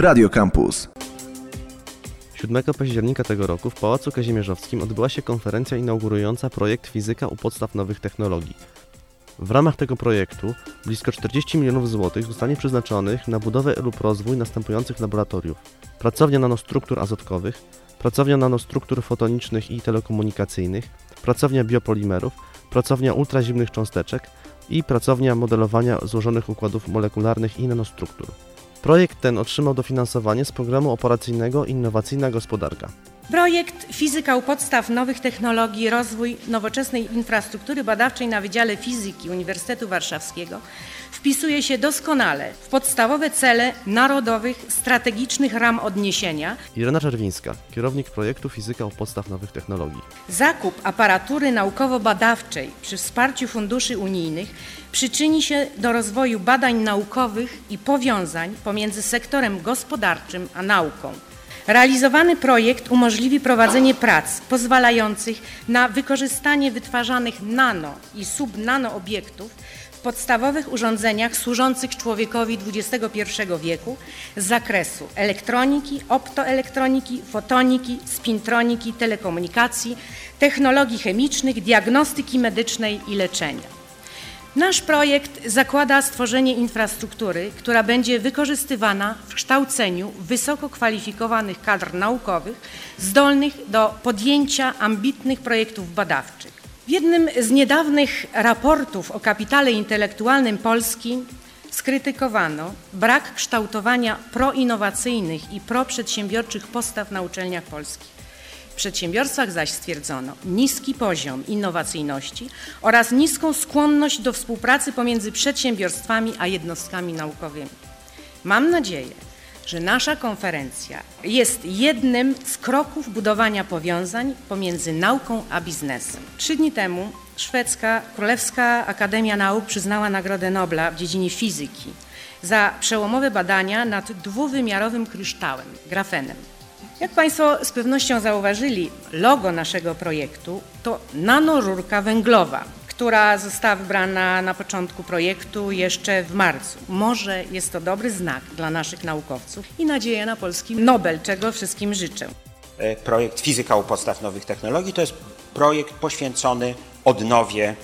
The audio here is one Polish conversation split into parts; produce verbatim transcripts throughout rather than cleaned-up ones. Radio Campus. siódmego października tego roku w Pałacu Kazimierzowskim odbyła się konferencja inaugurująca projekt Fizyka u podstaw nowych technologii. W ramach tego projektu blisko czterdzieści milionów złotych zostanie przeznaczonych na budowę lub rozwój następujących laboratoriów: pracownia nanostruktur azotkowych, pracownia nanostruktur fotonicznych i telekomunikacyjnych, pracownia biopolimerów, pracownia ultrazimnych cząsteczek i pracownia modelowania złożonych układów molekularnych i nanostruktur. Projekt ten otrzymał dofinansowanie z Programu Operacyjnego Innowacyjna Gospodarka. Projekt Fizyka u podstaw nowych technologii, rozwój nowoczesnej infrastruktury badawczej na Wydziale Fizyki Uniwersytetu Warszawskiego wpisuje się doskonale w podstawowe cele narodowych, strategicznych ram odniesienia. Irena Czerwińska, kierownik projektu Fizyka u podstaw nowych technologii. Zakup aparatury naukowo-badawczej przy wsparciu funduszy unijnych przyczyni się do rozwoju badań naukowych i powiązań pomiędzy sektorem gospodarczym a nauką. Realizowany projekt umożliwi prowadzenie prac pozwalających na wykorzystanie wytwarzanych nano i subnano obiektów w podstawowych urządzeniach służących człowiekowi dwudziestego pierwszego wieku z zakresu elektroniki, optoelektroniki, fotoniki, spintroniki, telekomunikacji, technologii chemicznych, diagnostyki medycznej i leczenia. Nasz projekt zakłada stworzenie infrastruktury, która będzie wykorzystywana w kształceniu wysoko kwalifikowanych kadr naukowych zdolnych do podjęcia ambitnych projektów badawczych. W jednym z niedawnych raportów o kapitale intelektualnym Polski skrytykowano brak kształtowania proinnowacyjnych i proprzedsiębiorczych postaw na uczelniach polskich. W przedsiębiorstwach zaś stwierdzono niski poziom innowacyjności oraz niską skłonność do współpracy pomiędzy przedsiębiorstwami a jednostkami naukowymi. Mam nadzieję, że nasza konferencja jest jednym z kroków budowania powiązań pomiędzy nauką a biznesem. Trzy dni temu szwedzka Królewska Akademia Nauk przyznała Nagrodę Nobla w dziedzinie fizyki za przełomowe badania nad dwuwymiarowym kryształem, grafenem. Jak Państwo z pewnością zauważyli, logo naszego projektu to nanorurka węglowa, która została wybrana na początku projektu jeszcze w marcu. Może jest to dobry znak dla naszych naukowców i nadzieja na polski Nobel, czego wszystkim życzę. Projekt Fizyka u podstaw nowych technologii to jest projekt poświęcony odnowie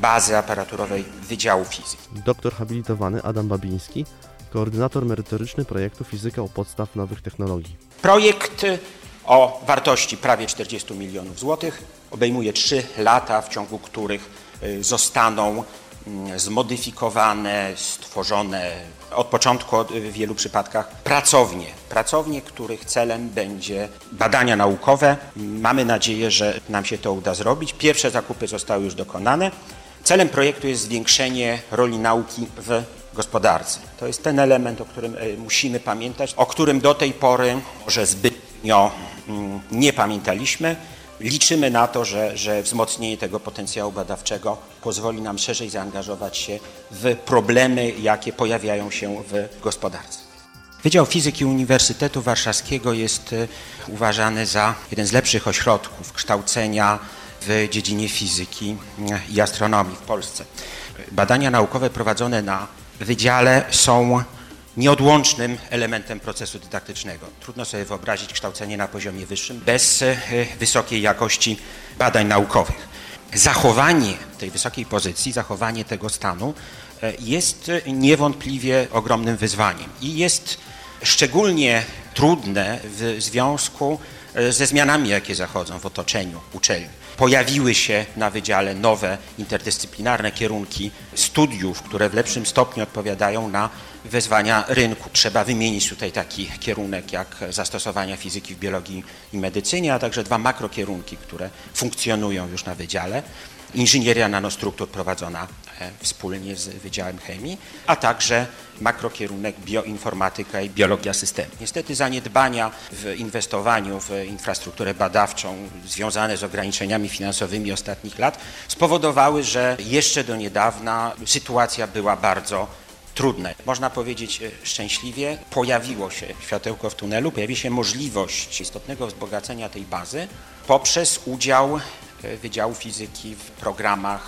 bazy aparaturowej Wydziału Fizyki. Doktor habilitowany Adam Babiński, koordynator merytoryczny projektu Fizyka u podstaw nowych technologii. Projekt o wartości prawie czterdzieści milionów złotych obejmuje trzy lata, w ciągu których zostaną zmodyfikowane, stworzone od początku w wielu przypadkach pracownie. Pracownie, których celem będzie badania naukowe. Mamy nadzieję, że nam się to uda zrobić. Pierwsze zakupy zostały już dokonane. Celem projektu jest zwiększenie roli nauki w gospodarce. To jest ten element, o którym musimy pamiętać, o którym do tej pory może zbytnio nie pamiętaliśmy. Liczymy na to, że, że wzmocnienie tego potencjału badawczego pozwoli nam szerzej zaangażować się w problemy, jakie pojawiają się w gospodarce. Wydział Fizyki Uniwersytetu Warszawskiego jest uważany za jeden z lepszych ośrodków kształcenia w dziedzinie fizyki i astronomii w Polsce. Badania naukowe prowadzone na wydziale są nieodłącznym elementem procesu dydaktycznego. Trudno sobie wyobrazić kształcenie na poziomie wyższym bez wysokiej jakości badań naukowych. Zachowanie tej wysokiej pozycji, zachowanie tego stanu jest niewątpliwie ogromnym wyzwaniem i jest szczególnie trudne w związku ze zmianami, jakie zachodzą w otoczeniu uczelni. Pojawiły się na wydziale nowe interdyscyplinarne kierunki studiów, które w lepszym stopniu odpowiadają na wezwania rynku. Trzeba wymienić tutaj taki kierunek jak zastosowania fizyki w biologii i medycynie, a także dwa makrokierunki, które funkcjonują już na wydziale. Inżynieria nanostruktur prowadzona wspólnie z Wydziałem Chemii, a także makrokierunek bioinformatyka i biologia systemu. Niestety zaniedbania w inwestowaniu w infrastrukturę badawczą związane z ograniczeniami finansowymi ostatnich lat spowodowały, że jeszcze do niedawna sytuacja była bardzo trudne. Można powiedzieć szczęśliwie, pojawiło się światełko w tunelu, pojawi się możliwość istotnego wzbogacenia tej bazy poprzez udział Wydziału Fizyki w programach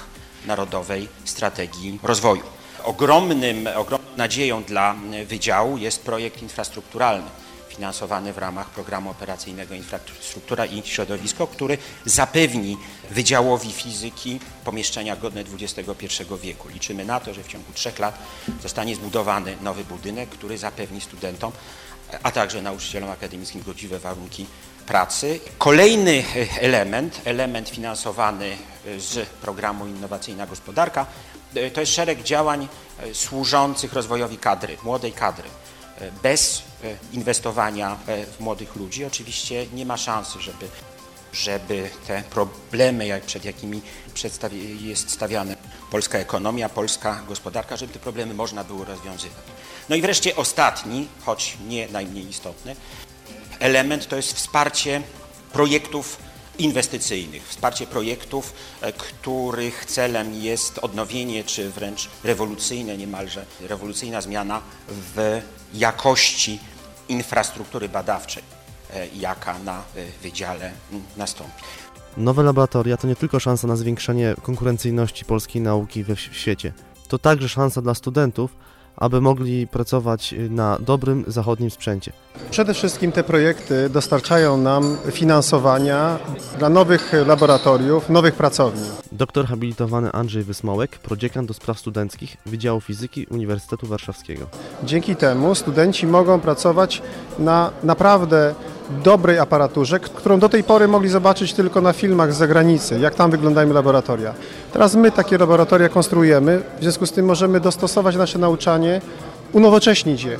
Narodowej Strategii Rozwoju. Ogromnym, ogromną nadzieją dla Wydziału jest projekt infrastrukturalny finansowany w ramach programu operacyjnego Infrastruktura i Środowisko, który zapewni Wydziałowi Fizyki pomieszczenia godne dwudziestego pierwszego wieku. Liczymy na to, że w ciągu trzech lat zostanie zbudowany nowy budynek, który zapewni studentom, a także nauczycielom akademickim godziwe warunki pracy. Kolejny element, element finansowany z programu Innowacyjna Gospodarka, to jest szereg działań służących rozwojowi kadry, młodej kadry. Bez inwestowania w młodych ludzi oczywiście nie ma szansy, żeby, żeby te problemy, jak przed jakimi jest stawiana polska ekonomia, polska gospodarka, żeby te problemy można było rozwiązywać. No i wreszcie ostatni, choć nie najmniej istotny, element to jest wsparcie projektów inwestycyjnych, wsparcie projektów, których celem jest odnowienie czy wręcz rewolucyjne niemalże, rewolucyjna zmiana w jakości infrastruktury badawczej, jaka na wydziale nastąpi. Nowe laboratoria to nie tylko szansa na zwiększenie konkurencyjności polskiej nauki we świecie, to także szansa dla studentów, aby mogli pracować na dobrym zachodnim sprzęcie. Przede wszystkim te projekty dostarczają nam finansowania dla nowych laboratoriów, nowych pracowni. Doktor habilitowany Andrzej Wysmołek, prodziekan do spraw studenckich Wydziału Fizyki Uniwersytetu Warszawskiego. Dzięki temu studenci mogą pracować na naprawdę dobrej aparaturze, którą do tej pory mogli zobaczyć tylko na filmach z zagranicy, jak tam wyglądają laboratoria. Teraz my takie laboratoria konstruujemy, w związku z tym możemy dostosować nasze nauczanie, unowocześnić je.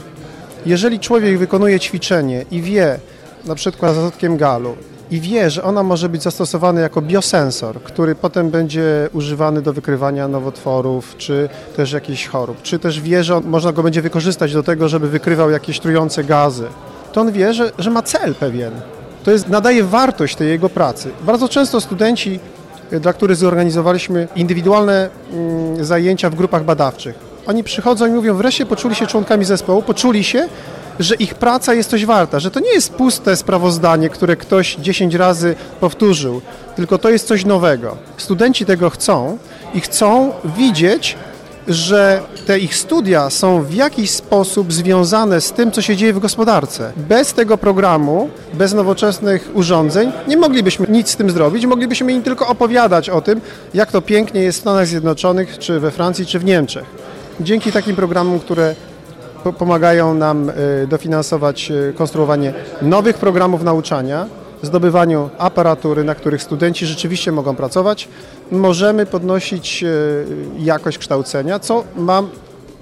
Jeżeli człowiek wykonuje ćwiczenie i wie, na przykład z azotkiem galu, i wie, że ona może być zastosowana jako biosensor, który potem będzie używany do wykrywania nowotworów, czy też jakichś chorób, czy też wie, że on, można go będzie wykorzystać do tego, żeby wykrywał jakieś trujące gazy, to on wie, że, że ma cel pewien. To jest, nadaje wartość tej jego pracy. Bardzo często studenci, dla których zorganizowaliśmy indywidualne mm, zajęcia w grupach badawczych, oni przychodzą i mówią, wreszcie poczuli się członkami zespołu, poczuli się, że ich praca jest coś warta, że to nie jest puste sprawozdanie, które ktoś dziesięć razy powtórzył, tylko to jest coś nowego. Studenci tego chcą i chcą widzieć, że te ich studia są w jakiś sposób związane z tym, co się dzieje w gospodarce. Bez tego programu, bez nowoczesnych urządzeń nie moglibyśmy nic z tym zrobić, moglibyśmy im tylko opowiadać o tym, jak to pięknie jest w Stanach Zjednoczonych, czy we Francji, czy w Niemczech. Dzięki takim programom, które pomagają nam dofinansować konstruowanie nowych programów nauczania, zdobywaniu aparatury, na których studenci rzeczywiście mogą pracować, możemy podnosić jakość kształcenia, co mam,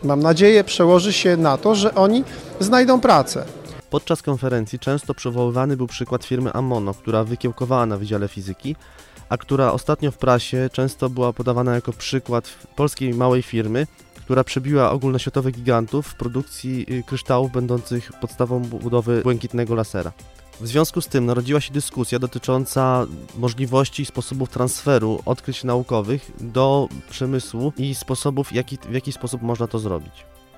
mam nadzieję przełoży się na to, że oni znajdą pracę. Podczas konferencji często przywoływany był przykład firmy Amono, która wykiełkowała na Wydziale Fizyki, a która ostatnio w prasie często była podawana jako przykład polskiej małej firmy, która przebiła ogólnoświatowych gigantów w produkcji kryształów będących podstawą budowy błękitnego lasera. W związku z tym narodziła się dyskusja dotycząca możliwości i sposobów transferu odkryć naukowych do przemysłu i sposobów, jaki, w jaki sposób można to zrobić.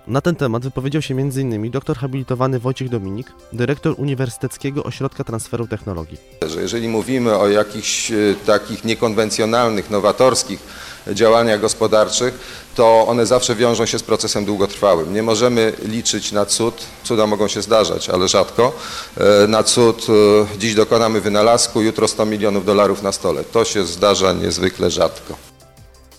Na ten temat wypowiedział się m.in. doktor habilitowany Wojciech Dominik, dyrektor Uniwersyteckiego Ośrodka Transferu Technologii. Jeżeli mówimy o jakichś takich niekonwencjonalnych, nowatorskich działaniach gospodarczych, to one zawsze wiążą się z procesem długotrwałym. Nie możemy liczyć na cud, cuda mogą się zdarzać, ale rzadko. Na cud dziś dokonamy wynalazku, jutro sto milionów dolarów na stole. To się zdarza niezwykle rzadko.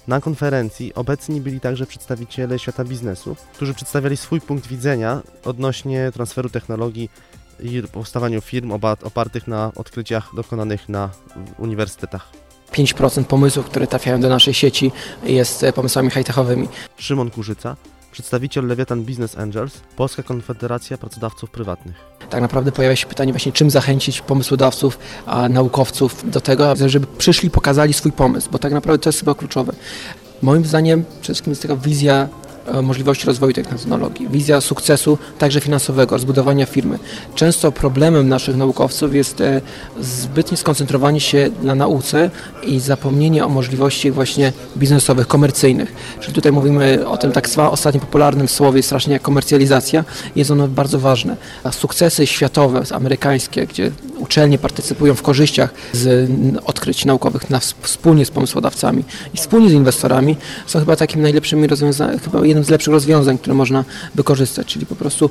Na konferencji obecni byli także przedstawiciele świata biznesu, którzy przedstawiali swój punkt widzenia odnośnie transferu technologii i powstawaniu firm opartych na odkryciach dokonanych na uniwersytetach. pięć procent pomysłów, które trafiają do naszej sieci, jest pomysłami high-techowymi. Szymon Kurzyca, przedstawiciel Lewiatan Business Angels, Polska Konfederacja Pracodawców Prywatnych. Tak naprawdę pojawia się pytanie właśnie, czym zachęcić pomysłodawców, a naukowców do tego, żeby przyszli, pokazali swój pomysł, bo tak naprawdę to jest chyba kluczowe. Moim zdaniem przede wszystkim jest taka wizja możliwości rozwoju tych technologii, wizja sukcesu także finansowego, zbudowania firmy. Często problemem naszych naukowców jest zbytnie skoncentrowanie się na nauce i zapomnienie o możliwości właśnie biznesowych, komercyjnych. Czyli tutaj mówimy o tym tak zwanym ostatnio popularnym słowie strasznie jak komercjalizacja. Jest ono bardzo ważne. A sukcesy światowe, amerykańskie, gdzie uczelnie partycypują w korzyściach z odkryć naukowych na, wspólnie z pomysłodawcami i wspólnie z inwestorami, są chyba takim najlepszymi rozwiązaniem, chyba jednym z lepszych rozwiązań, które można wykorzystać, czyli po prostu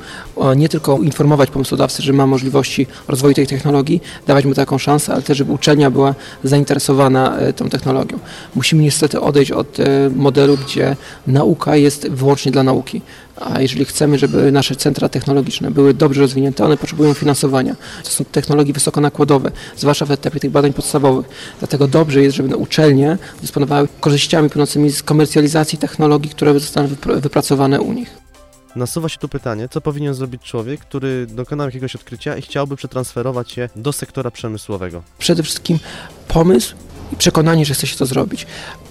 nie tylko informować pomysłodawcy, że ma możliwości rozwoju tej technologii, dawać mu taką szansę, ale też, żeby uczelnia była zainteresowana tą technologią. Musimy niestety odejść od modelu, gdzie nauka jest wyłącznie dla nauki. A jeżeli chcemy, żeby nasze centra technologiczne były dobrze rozwinięte, one potrzebują finansowania. To są technologie wysokonakładowe, zwłaszcza w etapie tych badań podstawowych. Dlatego dobrze jest, żeby uczelnie dysponowały korzyściami płynącymi z komercjalizacji technologii, które zostaną wypracowane u nich. Nasuwa się tu pytanie, co powinien zrobić człowiek, który dokonał jakiegoś odkrycia i chciałby przetransferować się do sektora przemysłowego? Przede wszystkim pomysł i przekonanie, że chce się to zrobić.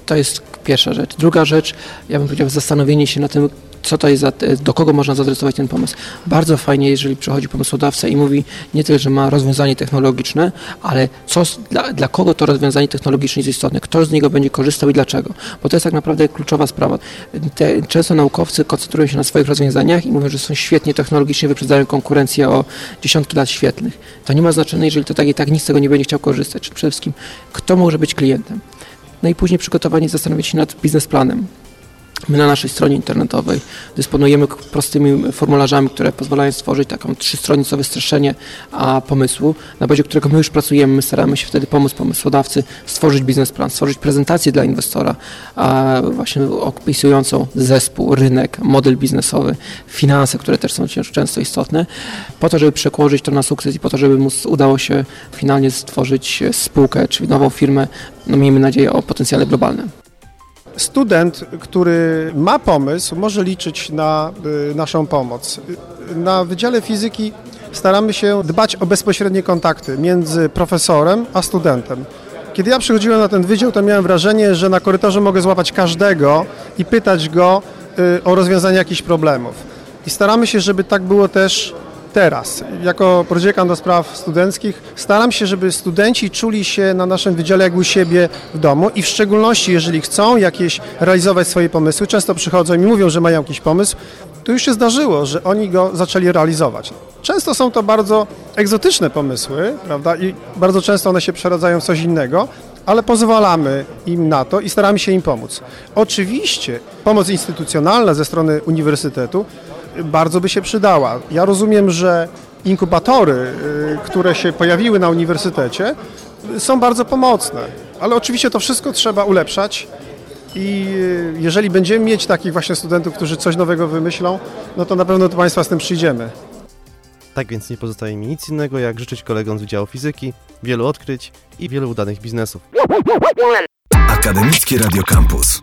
To jest pierwsza rzecz. Druga rzecz, ja bym powiedział, zastanowienie się na tym, co to jest, za, do kogo można zaadresować ten pomysł. Bardzo fajnie, jeżeli przychodzi pomysłodawca i mówi nie tyle, że ma rozwiązanie technologiczne, ale co, dla, dla kogo to rozwiązanie technologiczne jest istotne, kto z niego będzie korzystał i dlaczego. Bo to jest tak naprawdę kluczowa sprawa. Te, często naukowcy koncentrują się na swoich rozwiązaniach i mówią, że są świetnie technologicznie, wyprzedzają konkurencję o dziesiątki lat świetnych. To nie ma znaczenia, jeżeli to tak i tak nikt z tego nie będzie chciał korzystać. Przede wszystkim, kto może być klientem. No i później przygotowanie, zastanowić się nad biznesplanem. My na naszej stronie internetowej dysponujemy prostymi formularzami, które pozwalają stworzyć taką trzystronicowe streszczenie pomysłu, na bazie którego my już pracujemy. My staramy się wtedy pomóc pomysłodawcy stworzyć biznesplan, stworzyć prezentację dla inwestora, a właśnie opisującą zespół, rynek, model biznesowy, finanse, które też są często istotne, po to, żeby przekłożyć to na sukces i po to, żeby mu udało się finalnie stworzyć spółkę, czyli nową firmę, no miejmy nadzieję o potencjale globalnym. Student, który ma pomysł, może liczyć na naszą pomoc. Na Wydziale Fizyki staramy się dbać o bezpośrednie kontakty między profesorem a studentem. Kiedy ja przychodziłem na ten wydział, to miałem wrażenie, że na korytarzu mogę złapać każdego i pytać go o rozwiązanie jakichś problemów. I staramy się, żeby tak było też teraz. Jako prodziekan do spraw studenckich staram się, żeby studenci czuli się na naszym wydziale jak u siebie w domu i w szczególności, jeżeli chcą jakieś realizować swoje pomysły, często przychodzą i mówią, że mają jakiś pomysł, to już się zdarzyło, że oni go zaczęli realizować. Często są to bardzo egzotyczne pomysły, prawda, i bardzo często one się przeradzają w coś innego, ale pozwalamy im na to i staramy się im pomóc. Oczywiście pomoc instytucjonalna ze strony uniwersytetu bardzo by się przydała. Ja rozumiem, że inkubatory, które się pojawiły na uniwersytecie, są bardzo pomocne, ale oczywiście to wszystko trzeba ulepszać i jeżeli będziemy mieć takich właśnie studentów, którzy coś nowego wymyślą, no to na pewno do Państwa z tym przyjdziemy. Tak więc nie pozostaje mi nic innego, jak życzyć kolegom z Wydziału Fizyki wielu odkryć i wielu udanych biznesów. Akademickie Radio Campus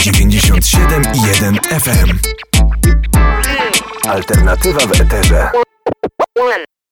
dziewięćdziesiąt siedem przecinek jeden F M. Alternatywa w eterze.